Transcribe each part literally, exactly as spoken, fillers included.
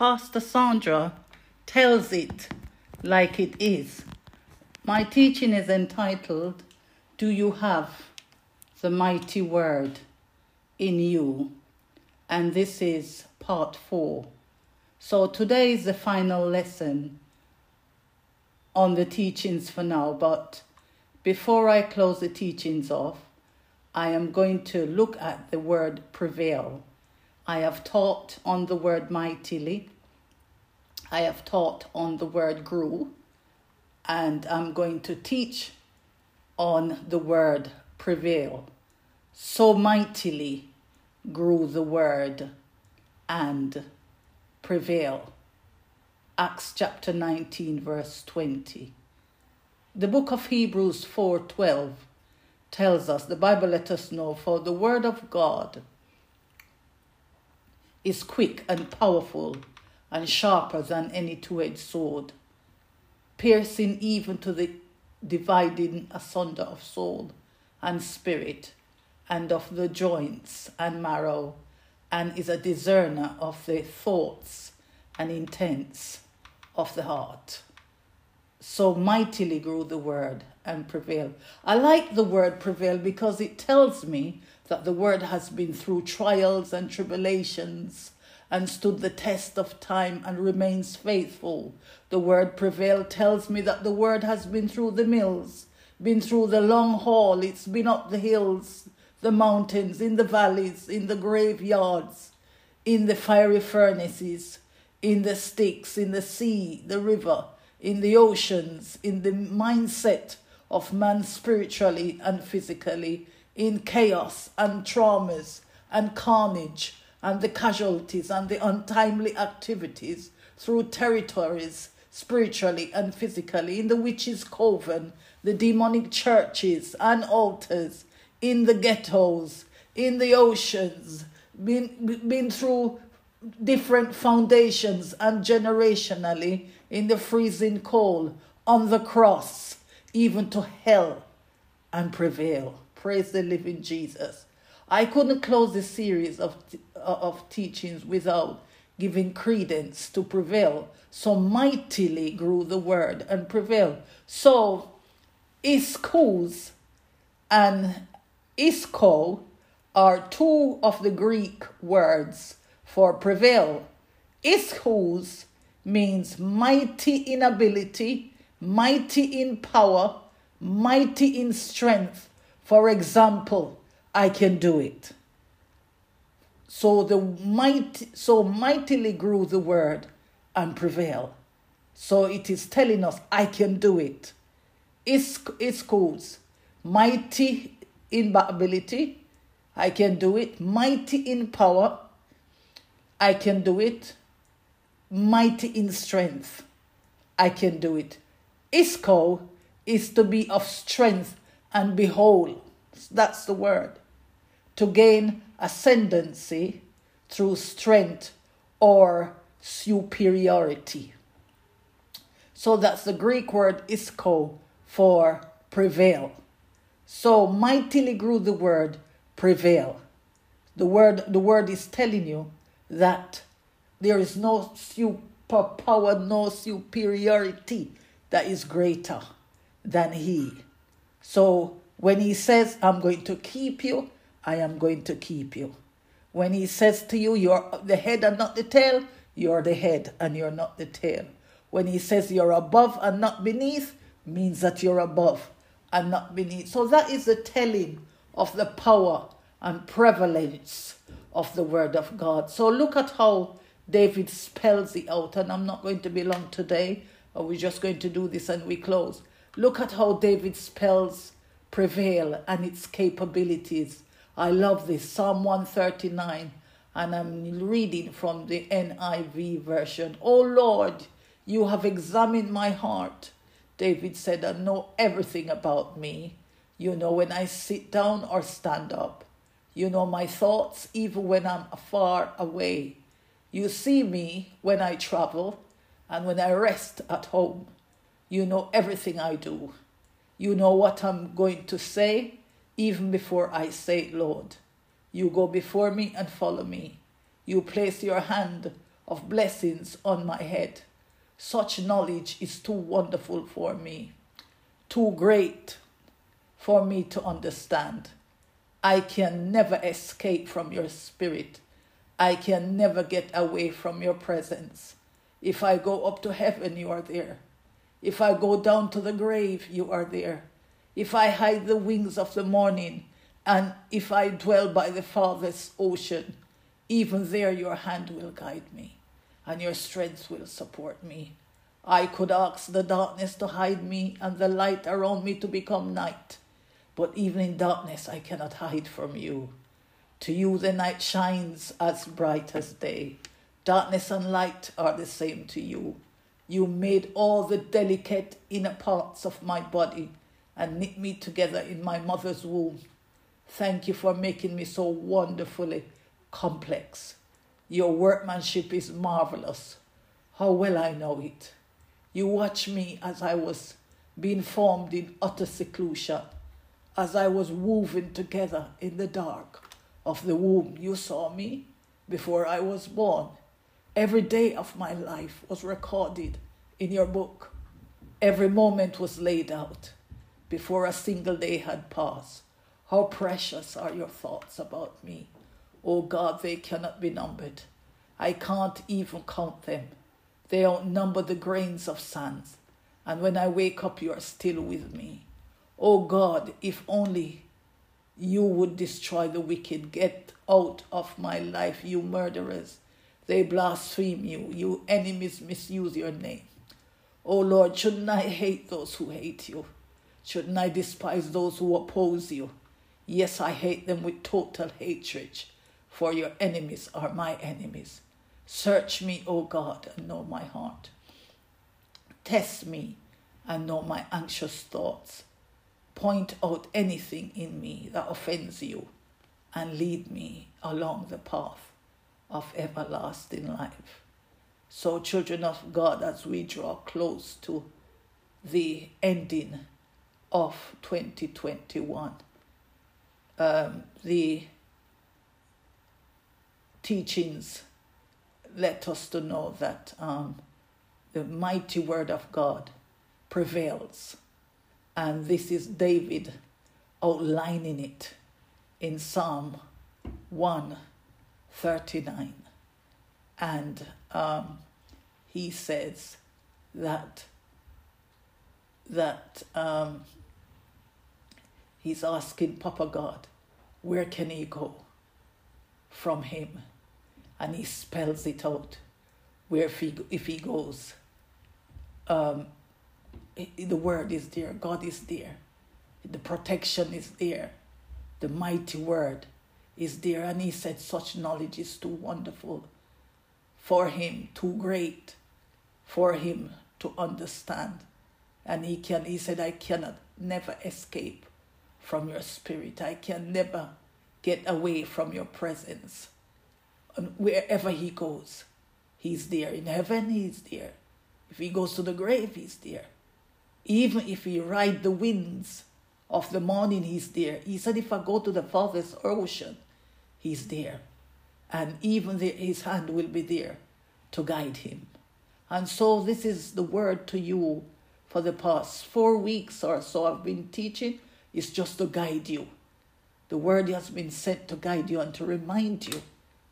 Pastor Sandra tells it like it is. My teaching is entitled, Do You Have the Mighty Word in You? And this is part four. So today is the final lesson on the teachings for now. But before I close the teachings off, I am going to look at the word prevail. I have taught on the word mightily. I have taught on the word grew. And I'm going to teach on the word prevail. So mightily grew the word and prevail. Acts chapter nineteen verse twenty. The book of Hebrews four twelve tells us, the Bible let us know, for the word of God is quick and powerful and sharper than any two-edged sword, piercing even to the dividing asunder of soul and spirit, and of the joints and marrow, and is a discerner of the thoughts and intents of the heart. So mightily grew the word and prevailed. I like the word prevail because it tells me that the word has been through trials and tribulations and stood the test of time and remains faithful. The word prevail tells me that the word has been through the mills, been through the long haul. It's been up the hills, the mountains, in the valleys, in the graveyards, in the fiery furnaces, in the sticks, in the sea, the river, in the oceans, in the mindset of man spiritually and physically, in chaos and traumas and carnage, and the casualties and the untimely activities, through territories spiritually and physically, in the witches' coven, the demonic churches and altars, in the ghettos, in the oceans, been, been through different foundations and generationally, in the freezing cold, on the cross, even to hell, and prevail. Praise the living Jesus. I couldn't close this series of, of teachings without giving credence to prevail. So mightily grew the word and prevail. So isko and isko are two of the Greek words for prevail. Isko means mighty in ability, mighty in power, mighty in strength. For example, I can do it. So the might, so mightily grew the word and prevail. So it is telling us, I can do it. Isko, mighty in ability, I can do it. Mighty in power, I can do it. Mighty in strength, I can do it. Isko is to be of strength and be whole. That's the word. To gain ascendancy through strength or superiority. So that's the Greek word isko for prevail. So mightily grew the word prevail. The word, the word is telling you that there is no superpower, no superiority that is greater than he. So when he says, I'm going to keep you, I am going to keep you. When he says to you, you're the head and not the tail, you're the head and you're not the tail. When he says you're above and not beneath, means that you're above and not beneath. So that is the telling of the power and prevalence of the word of God. So look at how David spells it out. And I'm not going to be long today. Or we're just going to do this and we close. Look at how David spells prevail and its capabilities. I love this. Psalm one thirty-nine, and I'm reading from the N I V version. Oh Lord, you have examined my heart. David said, I know everything about me. You know when I sit down or stand up. You know my thoughts even when I'm far away. You see me when I travel and when I rest at home. You know everything I do. You know what I'm going to say even before I say it, Lord. You go before me and follow me. You place your hand of blessings on my head. Such knowledge is too wonderful for me, too great for me to understand. I can never escape from your spirit. I can never get away from your presence. If I go up to heaven, you are there. If I go down to the grave, you are there. If I hide the wings of the morning, and if I dwell by the farthest ocean, even there your hand will guide me, and your strength will support me. I could ask the darkness to hide me, and the light around me to become night. But even in darkness I cannot hide from you. To you the night shines as bright as day. Darkness and light are the same to you. You made all the delicate inner parts of my body and knit me together in my mother's womb. Thank you for making me so wonderfully complex. Your workmanship is marvelous. How well I know it. You watched me as I was being formed in utter seclusion. As I was woven together in the dark of the womb, you saw me before I was born. Every day of my life was recorded in your book. Every moment was laid out before a single day had passed. How precious are your thoughts about me. Oh God, they cannot be numbered. I can't even count them. They outnumber the grains of sand. And when I wake up, you are still with me. Oh God, if only you would destroy the wicked. Get out of my life, you murderers. They blaspheme you. You enemies misuse your name. Oh Lord, shouldn't I hate those who hate you? Shouldn't I despise those who oppose you? Yes, I hate them with total hatred, for your enemies are my enemies. Search me, O God, and know my heart. Test me and know my anxious thoughts. Point out anything in me that offends you and lead me along the path of everlasting life. So, children of God, as we draw close to the ending of twenty twenty-one, um, the teachings let us to know that um, the mighty word of God prevails. And this is David outlining it in Psalm one thirty-nine. And um, he says that, that um, he's asking Papa God, where can he go from him? And he spells it out, where if he, if he goes, um, the word is there, God is there, the protection is there, the mighty word is there. And he said, such knowledge is too wonderful for him, too great for him to understand. And he can, he said, I cannot never escape from your spirit. I can never get away from your presence. And wherever he goes, he's there. In heaven, he's there. If he goes to the grave, he's there. Even if he ride the winds of the morning, he's there. He said, if I go to the farthest ocean, he's there. And even the, his hand will be there to guide him. And so this is the word to you for the past four weeks or so I've been teaching. It's just to guide you. The word has been sent to guide you and to remind you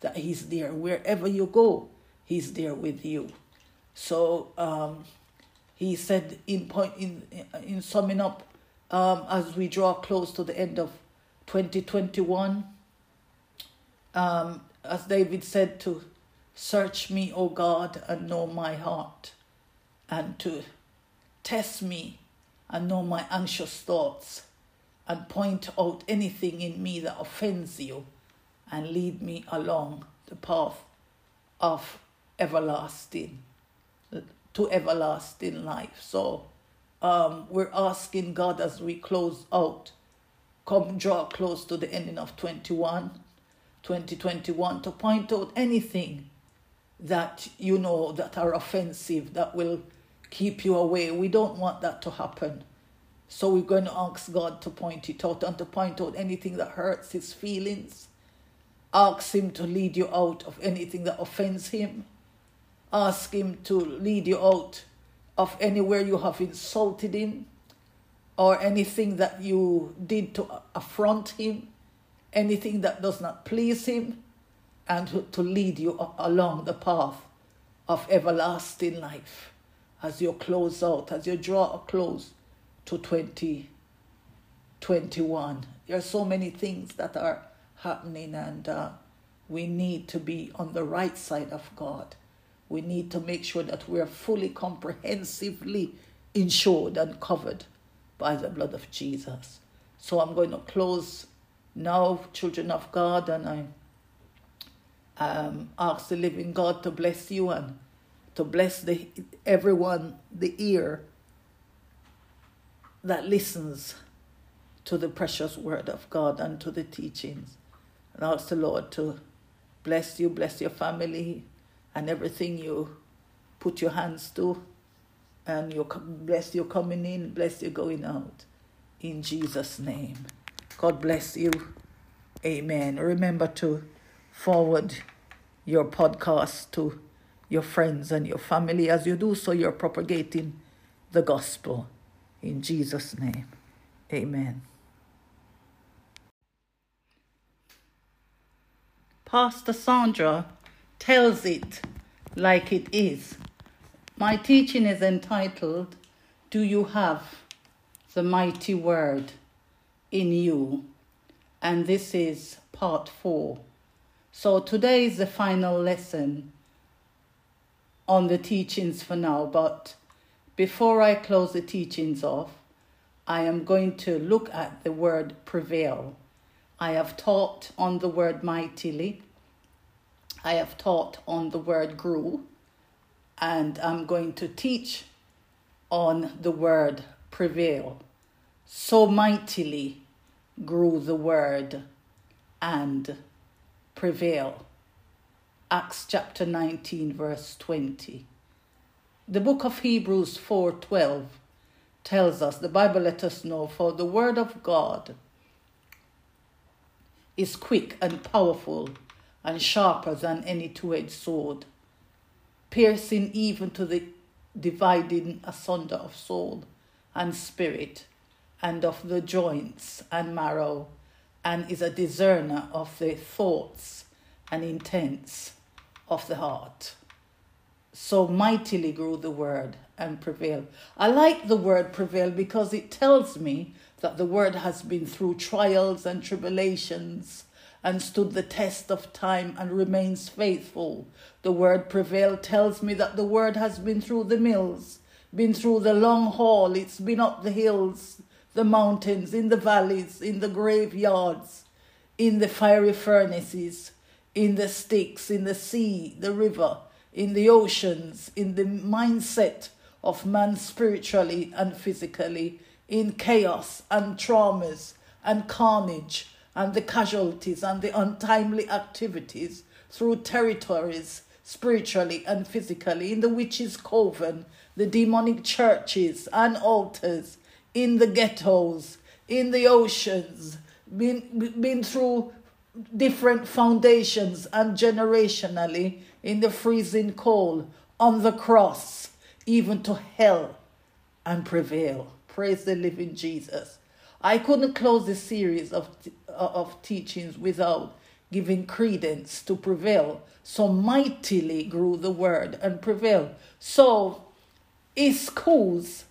that he's there. Wherever you go, he's there with you. So, um... He said, in point in in summing up, um, as we draw close to the end of twenty twenty-one, um, as David said, to search me, O God, and know my heart, and to test me and know my anxious thoughts, and point out anything in me that offends you, and lead me along the path of everlasting to everlasting life. So um, we're asking God as we close out, come draw close to the ending of twenty-one, twenty twenty-one, to point out anything that you know that are offensive, that will keep you away. We don't want that to happen. So we're going to ask God to point it out and to point out anything that hurts his feelings. Ask him to lead you out of anything that offends him. Ask him to lead you out of anywhere you have insulted him or anything that you did to affront him, anything that does not please him, and to lead you along the path of everlasting life as you close out, as you draw a close to twenty twenty-one. There are so many things that are happening, and uh, we need to be on the right side of God. We need to make sure that we are fully, comprehensively insured and covered by the blood of Jesus. So I'm going to close now, children of God, and I um, ask the living God to bless you and to bless the everyone, the ear that listens to the precious word of God and to the teachings. And ask the Lord to bless you, bless your family, and everything you put your hands to. And you bless your coming in, bless your going out. In Jesus' name. God bless you. Amen. Remember to forward your podcast to your friends and your family. As you do so, you're propagating the gospel. In Jesus' name. Amen. Pastor Sandra tells it like it is. My teaching is entitled, Do You Have the Mighty Word in You? And this is part four. So today is the final lesson on the teachings for now. But before I close the teachings off, I am going to look at the word prevail. I have taught on the word mightily. I have taught on the word grew. And I'm going to teach on the word prevail. So mightily grew the word and prevail. Acts chapter nineteen, verse twenty. The book of Hebrews four twelve tells us, the Bible let us know, for the word of God is quick and powerful and sharper than any two-edged sword, piercing even to the dividing asunder of soul and spirit, and of the joints and marrow, and is a discerner of the thoughts and intents of the heart. So mightily grew the word and prevailed. I like the word prevail because it tells me that the word has been through trials and tribulations and stood the test of time and remains faithful. The word prevail tells me that the word has been through the mills, been through the long haul. It's been up the hills, the mountains, in the valleys, in the graveyards, in the fiery furnaces, in the sticks, in the sea, the river, in the oceans, in the mindset of man spiritually and physically, in chaos and traumas and carnage, and the casualties and the untimely activities through territories spiritually and physically, in the witches' coven, the demonic churches and altars, in the ghettos, in the oceans, been, been through different foundations and generationally, in the freezing cold, on the cross, even to hell, and prevail. Praise the living Jesus. I couldn't close this series of of teachings without giving credence to prevail. So mightily grew the word and prevail. So isko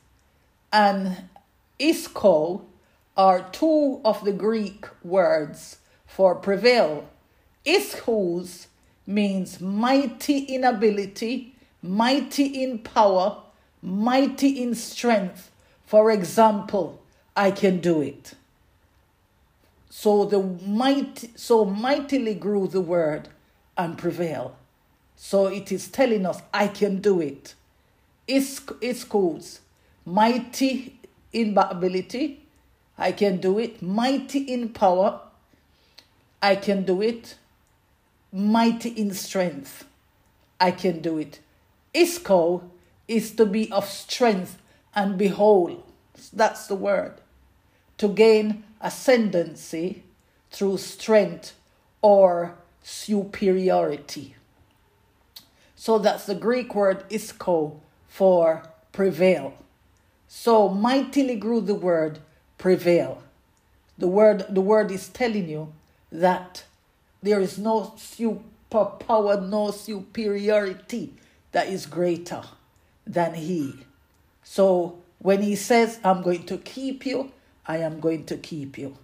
and isko are two of the Greek words for prevail. Isko means mighty in ability, mighty in power, mighty in strength. For example, I can do it. So the mighty, so mightily grew the word and prevail. So it is telling us, I can do it. Isko, mighty in ability, I can do it. Mighty in power, I can do it. Mighty in strength, I can do it. Isko is to be of strength and be whole. That's the word. To gain ascendancy through strength or superiority. So that's the Greek word isko for prevail. So mightily grew the word prevail. The word, the word is telling you that there is no superpower, no superiority that is greater than he. So when he says, I'm going to keep you, I am going to keep you.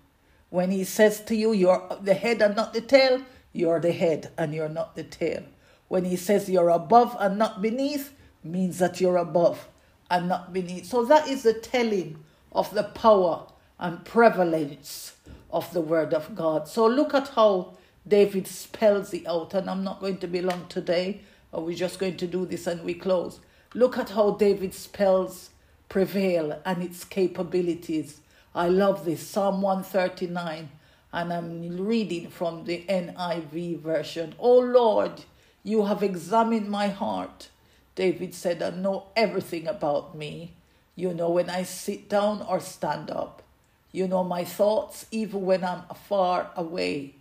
When he says to you, you're the head and not the tail, you're the head and you're not the tail. When he says you're above and not beneath, means that you're above and not beneath. So that is the telling of the power and prevalence of the word of God. So look at how David spells it out. And I'm not going to be long today. We're just going to do this and we close. Look at how David spells prevail and its capabilities. I love this. Psalm one thirty-nine. And I'm reading from the N I V version. Oh Lord, you have examined my heart. David said, I know everything about me. You know when I sit down or stand up. You know my thoughts even when I'm far away.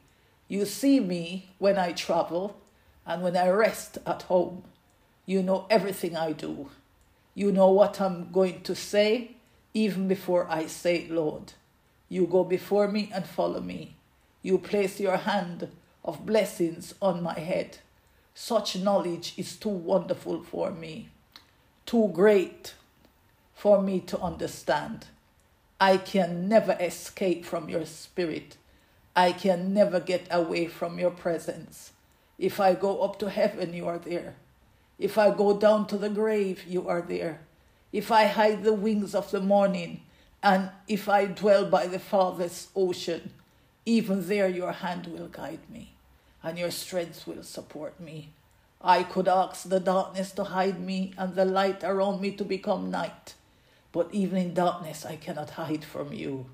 You see me when I travel and when I rest at home. You know everything I do. You know what I'm going to say even before I say it, Lord. You go before me and follow me. You place your hand of blessings on my head. Such knowledge is too wonderful for me, too great for me to understand. I can never escape from your spirit. I can never get away from your presence. If I go up to heaven, you are there. If I go down to the grave, you are there. If I hide the wings of the morning, and if I dwell by the farthest ocean, even there your hand will guide me. And your strength will support me. I could ask the darkness to hide me and the light around me to become night. But even in darkness, I cannot hide from you.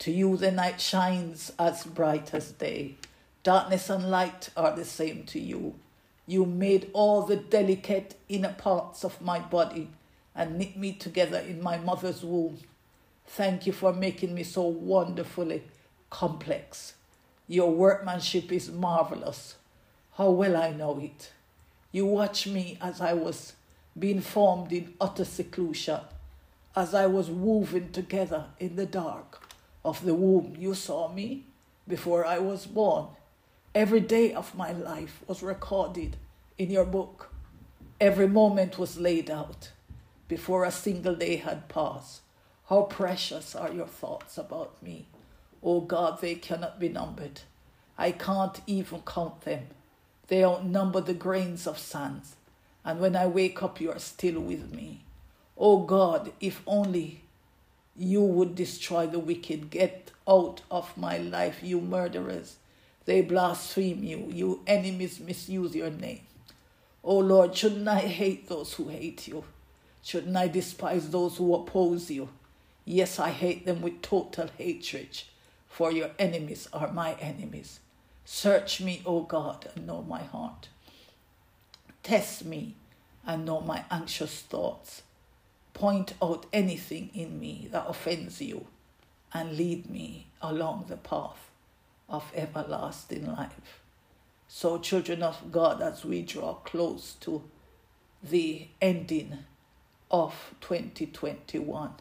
To you, the night shines as bright as day. Darkness and light are the same to you. You made all the delicate inner parts of my body and knit me together in my mother's womb. Thank you for making me so wonderfully complex. Your workmanship is marvelous. How well I know it. You watched me as I was being formed in utter seclusion. As I was woven together in the dark of the womb, you saw me before I was born. Every day of my life was recorded in your book. Every moment was laid out before a single day had passed. How precious are your thoughts about me. Oh God, they cannot be numbered. I can't even count them. They outnumber the grains of sand. And when I wake up, you are still with me. Oh God, if only you would destroy the wicked. Get out of my life, you murderers. They blaspheme you. You enemies misuse your name. Oh Lord, shouldn't I hate those who hate you? Shouldn't I despise those who oppose you? Yes, I hate them with total hatred. For your enemies are my enemies. Search me, O God, and know my heart. Test me and know my anxious thoughts. Point out anything in me that offends you and lead me along the path of everlasting life. So, children of God, as we draw close to the ending of twenty twenty-one,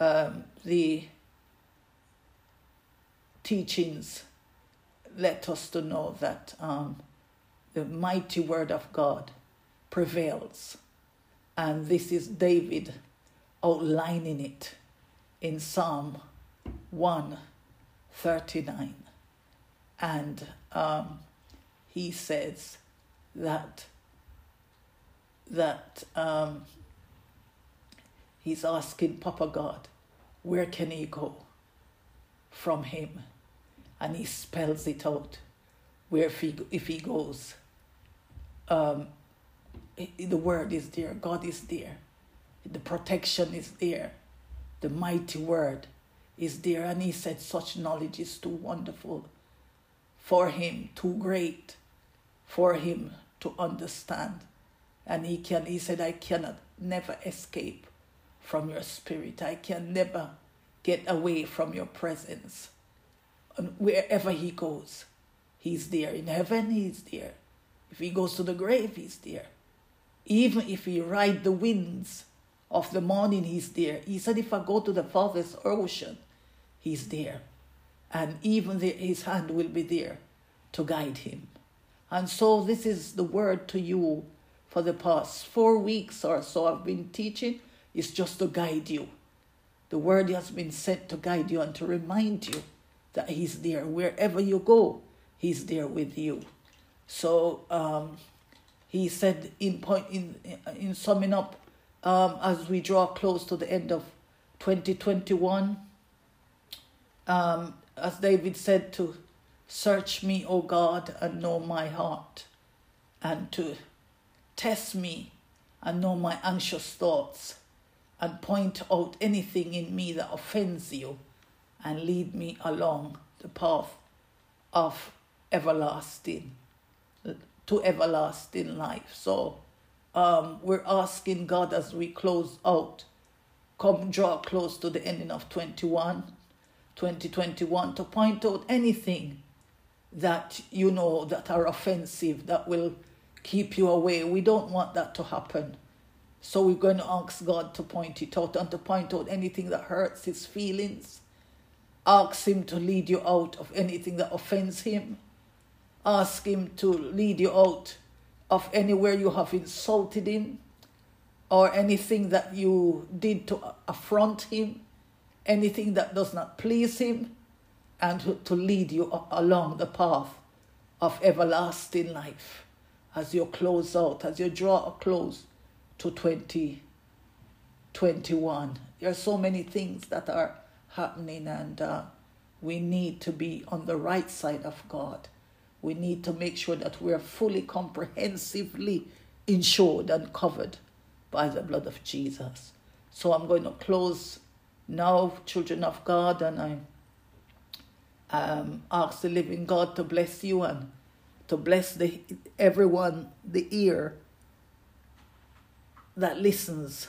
um, the teachings let us to know that um, the mighty word of God prevails. And this is David outlining it in Psalm one thirty-nine. And um, he says that, that um, he's asking Papa God, where can he go from him? And he spells it out, where if he, if he goes, um, the word is there, God is there, the protection is there, the mighty word is there. And he said, such knowledge is too wonderful for him, too great for him to understand. And he can. He said, I cannot never escape from your spirit. I can never get away from your presence. And wherever he goes, he's there. In heaven, he's there. If he goes to the grave, he's there. Even if he ride the winds of the morning, he's there. He said, if I go to the farthest ocean, he's there. And even the, his hand will be there to guide him. And so this is the word to you for the past four weeks or so I've been teaching. It's just to guide you. The word has been sent to guide you and to remind you that he's there. Wherever you go, he's there with you. So um, he said in, point, in, in summing up, um, as we draw close to the end of twenty twenty-one, um, as David said, to search me, O God, and know my heart, and to test me and know my anxious thoughts, and point out anything in me that offends you, and lead me along the path of everlasting, to everlasting life. So um, we're asking God as we close out, come draw close to the ending of twenty-one, twenty twenty-one, to point out anything that you know that are offensive, that will keep you away. We don't want that to happen. So we're going to ask God to point it out and to point out anything that hurts his feelings. Ask him to lead you out of anything that offends him. Ask him to lead you out of anywhere you have insulted him, or anything that you did to affront him, anything that does not please him, and to lead you along the path of everlasting life as you close out, as you draw a close to twenty twenty-one. There are so many things that are happening, and uh, we need to be on the right side of God. We need to make sure that we are fully, comprehensively insured and covered by the blood of Jesus. So I'm going to close now, children of God, and I um, ask the living God to bless you and to bless the everyone, the ear that listens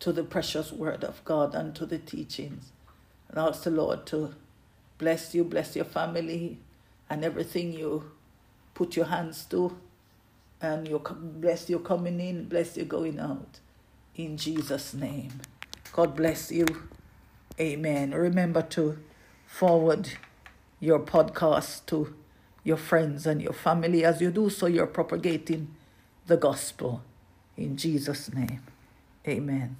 to the precious word of God and to the teachings. And ask the Lord to bless you, bless your family, and everything you put your hands to. And you bless you coming in, bless you going out. In Jesus' name. God bless you. Amen. Remember to forward your podcast to your friends and your family. As you do so, you're propagating the gospel. In Jesus' name. Amen.